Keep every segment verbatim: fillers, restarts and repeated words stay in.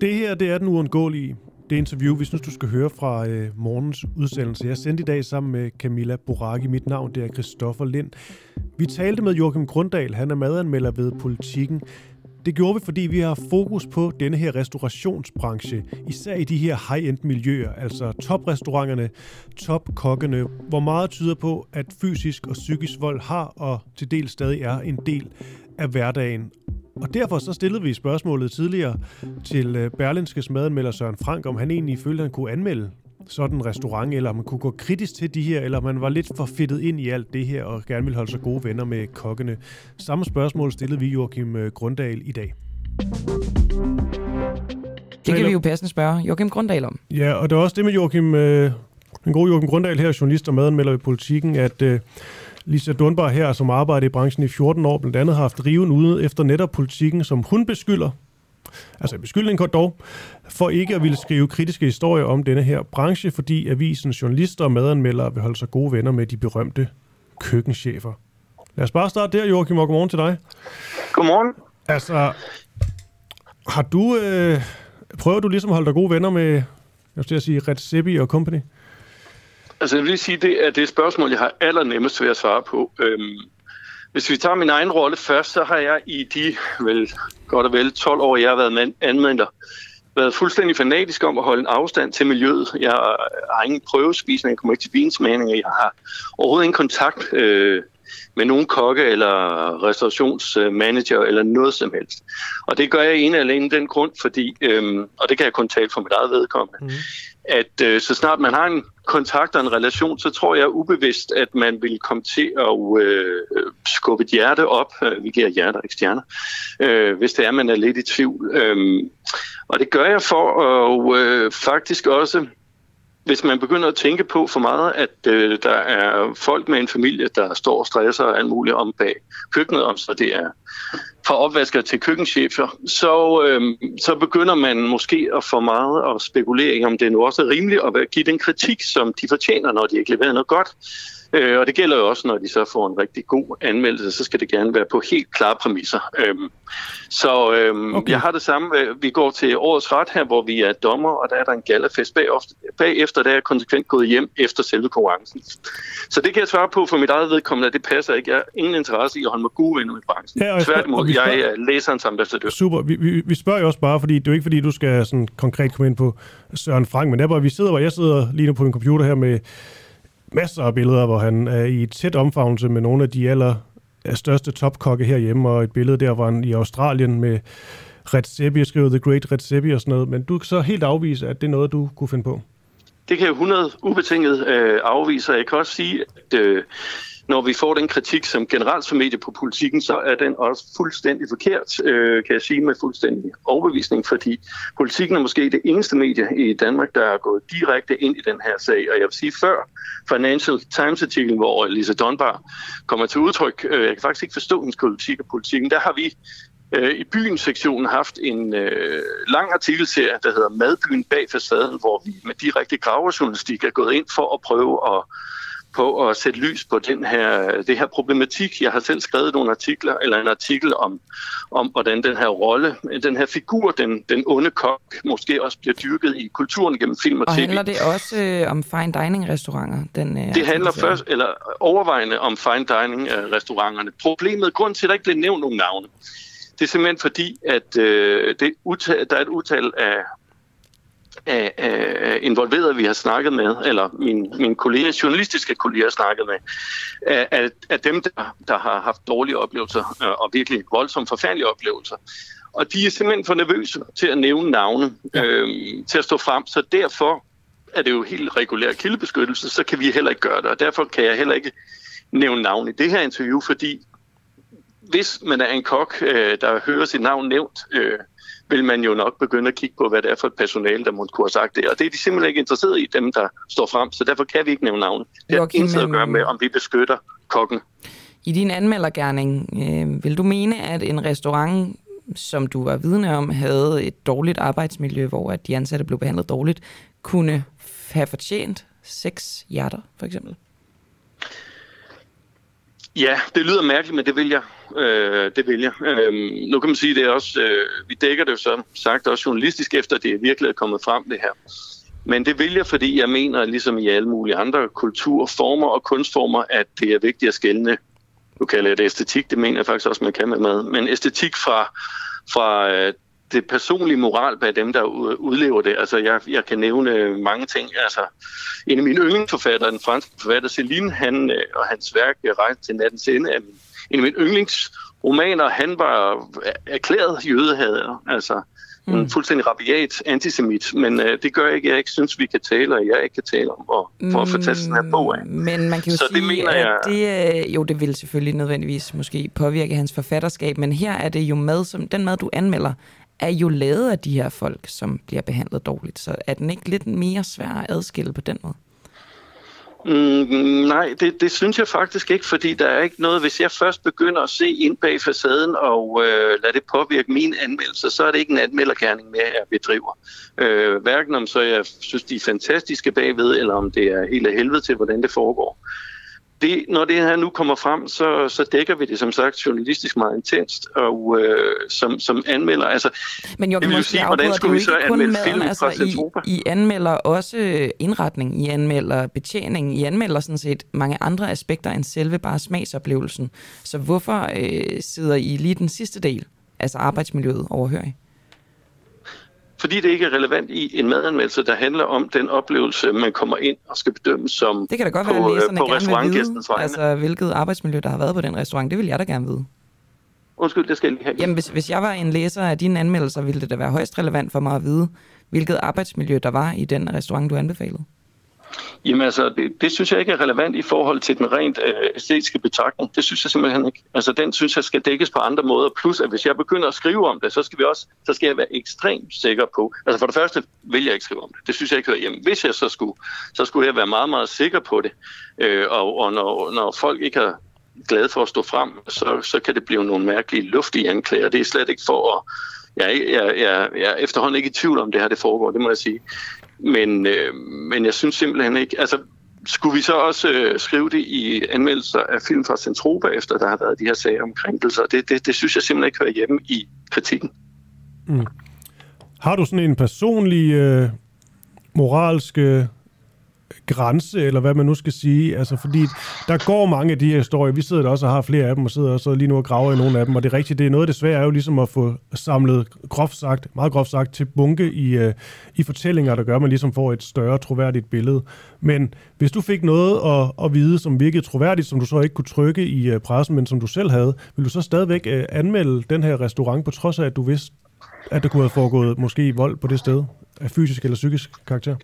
Det her, det er den uundgåelige. Det interview, vi synes, du skal høre fra øh, morgens udsendelse. Jeg sendte i dag sammen med Camilla Buraki. Mit navn, det er Kristoffer Lind. Vi talte med Jørgen Grunddal. Han er madanmelder ved Politikken. Det gjorde vi, fordi vi har fokus på denne her restaurationsbranche, især i de her high-end miljøer, altså toprestauranterne, topkokkene, hvor meget tyder på, at fysisk og psykisk vold har og til del stadig er en del af hverdagen. Og derfor så stillede vi spørgsmålet tidligere til Berlingskes madanmelder Søren Frank, om han egentlig følte, at han kunne anmelde sådan en restaurant, eller om man kunne gå kritisk til de her, eller om man var lidt for fedtet ind i alt det her, og gerne ville holde sig gode venner med kokkene. Samme spørgsmål stillede vi Jørgen Grunddal i dag. Det kan vi jo passende spørge Jørgen Grunddal om. Ja, og det er også det med Jørgen, øh, den gode Jørgen Grunddal her, journalist og madanmelder i Politikken, at øh, Lisa Dunbar her, som arbejder i branchen i fjorten år, blandt andet har haft riven ude efter netop Politikken, som hun beskylder, altså beskyldning kort dog, for ikke at ville skrive kritiske historier om denne her branche, fordi avisens journalister og madanmeldere vil holde sig gode venner med de berømte køkkenchefer. Lad os bare starte der, Joachim, og godmorgen til dig. Godmorgen. Altså, har du, øh, prøver du ligesom at holde dig gode venner med, jeg skal sige, Redzepi og company? Altså, jeg vil sige, det er det spørgsmål, jeg har allernemmest ved at svare på. Øhm, hvis vi tager min egen rolle først, så har jeg i de vel, godt og vel tolv år, jeg har været anmelder, været fuldstændig fanatisk om at holde en afstand til miljøet. Jeg har ingen prøvespisning, jeg kommer ikke til vinsmagninger, jeg har overhovedet ingen kontakt øh, med nogen kokke eller restaurationsmanager eller noget som helst. Og det gør jeg ene alene den grund, fordi, øh, og det kan jeg kun tale for mit eget vedkommende, mm. at øh, så snart man har en kontakt og en relation, så tror jeg ubevidst, at man vil komme til at øh, skubbe et hjerte op. Vi giver hjerter, ikke stjerner, øh, hvis det er, man er lidt i tvivl. Øh, og det gør jeg for at øh, faktisk også, hvis man begynder at tænke på for meget, at øh, der er folk med en familie, der står og stresser og alt muligt om bag køkkenet, om så det er fra opvasker til køkkenchefer, så, øh, så begynder man måske at få meget at spekulere, om det nu også er rimeligt at give den kritik, som de fortjener, når de ikke leverer noget godt. Øh, og det gælder jo også, når de så får en rigtig god anmeldelse, så skal det gerne være på helt klare præmisser. Øh, så øh, okay. Jeg har det samme. Vi går til årets ret her, hvor vi er dommer, og der er der en gallafest bagefter, der er konsekvent gået hjem efter selve konkurrencen. Så det kan jeg svare på for mit eget vedkommende, at det passer ikke. Jeg har ingen interesse i at holde mig gode venner med branchen. Ja, tværtimod. Jeg læser en samtale. Super. Vi, vi, vi spørger jo også bare, fordi det er jo ikke, fordi du skal sådan konkret komme ind på Søren Frank, men der bare, vi sidder, hvor jeg sidder lige nu på en computer her med masser af billeder, hvor han er i et tæt omfavnelse med nogle af de aller største topkokke herhjemme, og et billede der, hvor han i Australien med Redzepi, skrevet The Great Redzepi og sådan noget, men du kan så helt afvise, at det er noget, du kunne finde på. Det kan jeg hundrede ubetinget øh, afvise, og jeg kan også sige, at øh, når vi får den kritik, som generelt som medie på Politikken, så er den også fuldstændig forkert, øh, kan jeg sige med fuldstændig overbevisning, fordi Politikken er måske det eneste medie i Danmark, der er gået direkte ind i den her sag. Og jeg vil sige, før Financial Times-artiklen, hvor Lisa Dunbar kommer til udtryk, øh, jeg kan faktisk ikke forstå hendes kritik af Politikken, der har vi i byen-sektionen haft en øh, lang artikelserie, der hedder Madbyen bag facaden, hvor vi med direkte gravejournalistik er gået ind for at prøve at, på at sætte lys på den her, det her problematik. Jeg har selv skrevet nogle artikler, eller en artikel om, om hvordan den her rolle, den her figur, den, den onde kok, måske også bliver dyrket i kulturen gennem film og, og tv. Og handler det også øh, om fine dining-restauranter? Den, øh, det handler først, eller overvejende om fine dining-restauranterne. Problemet, grund til, at der ikke blev nævnt nogen navne, det er simpelthen fordi, at øh, det utal, der er et utal af, af, af involverede, vi har snakket med, eller min, mine kolleger, journalistiske kolleger har snakket med, af, af dem, der, der har haft dårlige oplevelser, og virkelig voldsomt forfærdelige oplevelser. Og de er simpelthen for nervøse til at nævne navne, øh, til at stå frem, så derfor er det jo helt regulær kildebeskyttelse, så kan vi heller ikke gøre det, og derfor kan jeg heller ikke nævne navne i det her interview, fordi hvis man er en kok, der hører sit navn nævnt, øh, vil man jo nok begynde at kigge på, hvad det er for et personale, der måtte kunne have sagt det. Og det er de simpelthen ikke interesseret i, dem der står frem, så derfor kan vi ikke nævne navnet. Det har intet at gøre med, om vi beskytter kokken. I din anmeldergerning, øh, vil du mene, at en restaurant, som du var vidne om, havde et dårligt arbejdsmiljø, hvor at de ansatte blev behandlet dårligt, kunne have fortjent seks hjerter, for eksempel? Ja, det lyder mærkeligt, men det vil jeg. Øh, det vil jeg. Øh, nu kan man sige, det er også, øh, vi dækker det jo som sagt også journalistisk efter, at det virkelig er kommet frem, det her. Men det vil jeg, fordi jeg mener, ligesom i alle mulige andre kulturformer og kunstformer, at det er vigtigt at skelne. Nu kalder jeg det æstetik, det mener jeg faktisk også, man kan med mad. Men æstetik fra, fra det personlige moral bag dem, der udlever det. Altså, jeg, jeg kan nævne mange ting. Altså, en af mine yndlingsforfattere, den franske forfatter Céline, han og hans værk Rejsen til nattens ende, er en af mine yndlingsromaner. Han var erklæret jødehader, altså mm. en fuldstændig rabiat antisemit. Men øh, det gør jeg ikke. Jeg ikke synes, vi kan tale, og jeg ikke kan tale om, og, for mm, at få taget sådan her bog af. Men man kan jo så sige, det mener jeg... at det, jo, det vil selvfølgelig nødvendigvis måske påvirke hans forfatterskab, men her er det jo mad, som den mad, du anmelder, er jo lavet af de her folk, som bliver behandlet dårligt. Så er den ikke lidt mere svær at adskille på den måde? Mm, nej, det, det synes jeg faktisk ikke, fordi der er ikke noget... Hvis jeg først begynder at se ind bag facaden og øh, lader det påvirke min anmeldelse, så er det ikke en anmeldergerning mere, jeg bedriver. Øh, hverken om så jeg synes, de er fantastiske bagved, eller om det er helt af helvede til, hvordan det foregår. Det, når det her nu kommer frem, så, så dækker vi det, som sagt, journalistisk meget intenst, og øh, som, som anmelder. Altså, men Jørgen, det vil jo sige, hvordan skulle vi så anmelde film altså, fra Centropa? I, I anmelder også indretning, I anmelder betjening, I anmelder sådan set mange andre aspekter end selve bare smagsoplevelsen. Så hvorfor øh, sidder I lige den sidste del, altså arbejdsmiljøet, overhørig? Fordi det ikke er relevant i en madanmeldelse, der handler om den oplevelse, man kommer ind og skal bedømme som det kan da godt på, være, læserne på restaurantgæstens vegne. Altså, hvilket arbejdsmiljø, der har været på den restaurant, det vil jeg da gerne vide. Undskyld, det skal jeg lige have. Jamen, hvis, hvis jeg var en læser af dine anmeldelser, ville det da være højst relevant for mig at vide, hvilket arbejdsmiljø, der var i den restaurant, du anbefalede. Jamen altså, det, det synes jeg ikke er relevant i forhold til den rent æstetiske øh, betragtning. Det synes jeg simpelthen ikke. Altså, den synes jeg skal dækkes på andre måder. Plus, at hvis jeg begynder at skrive om det, så skal, vi også, så skal jeg være ekstremt sikker på. Altså, for det første vil jeg ikke skrive om det. Det synes jeg ikke hører hjemme. Hvis jeg så skulle, så skulle jeg være meget, meget sikker på det. Øh, og og når, når folk ikke er glade for at stå frem, så, så kan det blive nogle mærkelige, luftige anklager. Det er slet ikke for at... Jeg, jeg, jeg, jeg er efterhånden ikke i tvivl om, det her det foregår, det må jeg sige. Men, øh, men jeg synes simpelthen ikke... Altså, skulle vi så også øh, skrive det i anmeldelser af film fra Centropa, efter der har været de her sager om krænkelser? Det, det, det synes jeg simpelthen ikke hører hjemme i kritikken. Mm. Har du sådan en personlig, øh, moralsk øh, grænse, eller hvad man nu skal sige? Altså, fordi der går mange af de her historier. Vi sidder der også og har flere af dem, og sidder også lige nu og graver i nogle af dem. Og det er rigtigt, det er noget, det svære er jo ligesom at få samlet, groft sagt, meget groft sagt, til bunke i, øh, i fortællinger, der gør, at man ligesom får et større troværdigt billede. Men hvis du fik noget at, at vide, som virkede troværdigt, som du så ikke kunne trykke i øh, pressen, men som du selv havde, vil du så stadigvæk øh, anmelde den her restaurant, på trods af, at du vidste, at der kunne have foregået måske vold på det sted, af fysisk eller psykisk karakter?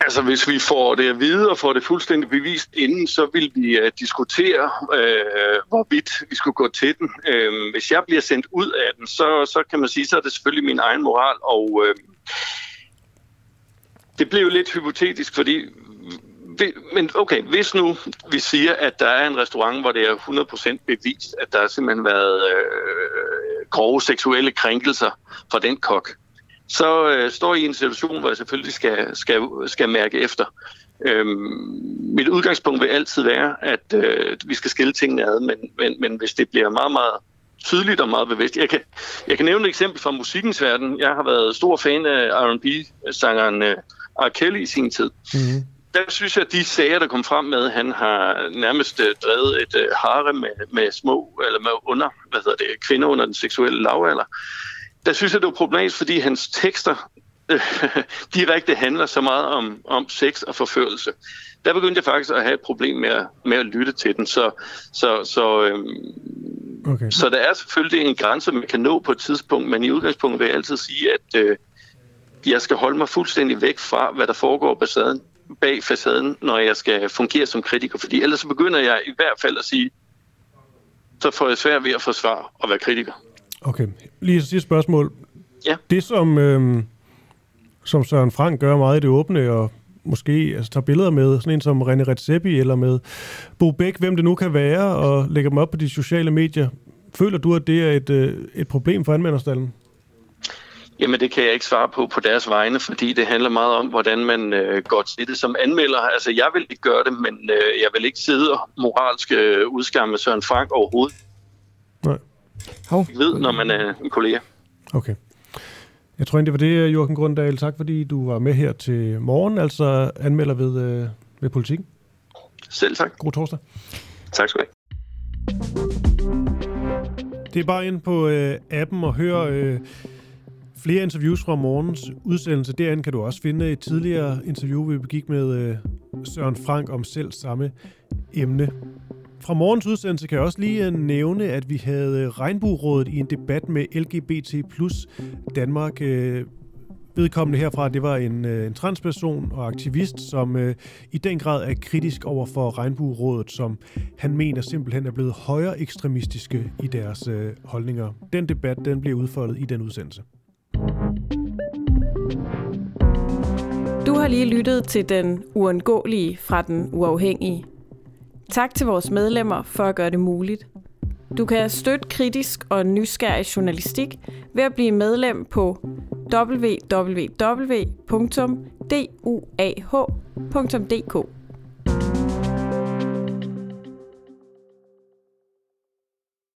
Altså, hvis vi får det at vide og får det fuldstændig bevist inden, så vil vi uh, diskutere, øh, hvorvidt vi skulle gå til den. Øh, hvis jeg bliver sendt ud af den, så, så kan man sige, så er det selvfølgelig min egen moral. Og øh, det bliver jo lidt hypotetisk, fordi... Men okay, hvis nu vi siger, at der er en restaurant, hvor det er hundrede procent bevist, at der har simpelthen været øh, grove seksuelle krænkelser fra den kok, så øh, står jeg i en situation, hvor jeg selvfølgelig skal, skal, skal mærke efter. Øhm, mit udgangspunkt vil altid være, at øh, vi skal skille tingene ad, men, men, men hvis det bliver meget, meget tydeligt og meget bevidst. Jeg kan, jeg kan nævne et eksempel fra musikkens verden. Jeg har været stor fan af R and B-sangeren øh, R. Kelly i sin tid. Mm-hmm. Der synes jeg, at de sager, der kom frem med, han har nærmest øh, drevet et øh, harem med, med små, eller med under, hvad hedder det, kvinder under den seksuelle lavalder. Der synes jeg, det var problematisk, fordi hans tekster øh, direkte handler så meget om, om sex og forførelse. Der begyndte jeg faktisk at have et problem med at, med at lytte til den. Så, så, så, øh, okay. Så der er selvfølgelig en grænse, man kan nå på et tidspunkt, men i udgangspunktet vil jeg altid sige, at øh, jeg skal holde mig fuldstændig væk fra, hvad der foregår basaden, bag facaden, når jeg skal fungere som kritiker. Fordi ellers så begynder jeg i hvert fald at sige, så får jeg svært ved at forsvare at være kritiker. Okay, lige så sidste spørgsmål. Ja. Det, som, øh, som Søren Frank gør meget i det åbne, og måske altså, tager billeder med sådan en som René Rezepi, eller med Bo Bæk, hvem det nu kan være, og lægger dem op på de sociale medier. Føler du, at det er et, øh, et problem for anmelderstallen? Jamen det kan jeg ikke svare på på deres vegne, fordi det handler meget om, hvordan man øh, går til det som anmelder. Altså jeg vil ikke gøre det, men øh, jeg vil ikke sidde og moralsk øh, udskamme Søren Frank overhovedet. Nej. Hov. Jeg ved, når man er en kollega. Okay. Jeg tror egentlig, det var det, Jørgen Grunddal. Tak fordi du var med her til morgen, altså anmelder ved, øh, ved Politikken. Selv tak. God torsdag. Tak skal du have. Det er bare ind på øh, appen og høre øh, flere interviews fra morgens udsendelse. Derinde kan du også finde et tidligere interview, vi begik med øh, Søren Frank om selv samme emne. Fra morgens udsendelse kan jeg også lige nævne, at vi havde Regnbuerådet i en debat med L G B T plus Danmark. Vedkommende herfra, det var en, en transperson og aktivist, som øh, i den grad er kritisk over for Regnbuerådet, som han mener simpelthen er blevet højere ekstremistiske i deres øh, holdninger. Den debat, den bliver udfoldet i den udsendelse. Du har lige lyttet til Den Uundgåelige fra Den Uafhængige. Tak til vores medlemmer for at gøre det muligt. Du kan støtte kritisk og nysgerrig journalistik ved at blive medlem på w w w punktum d u a h punktum d k.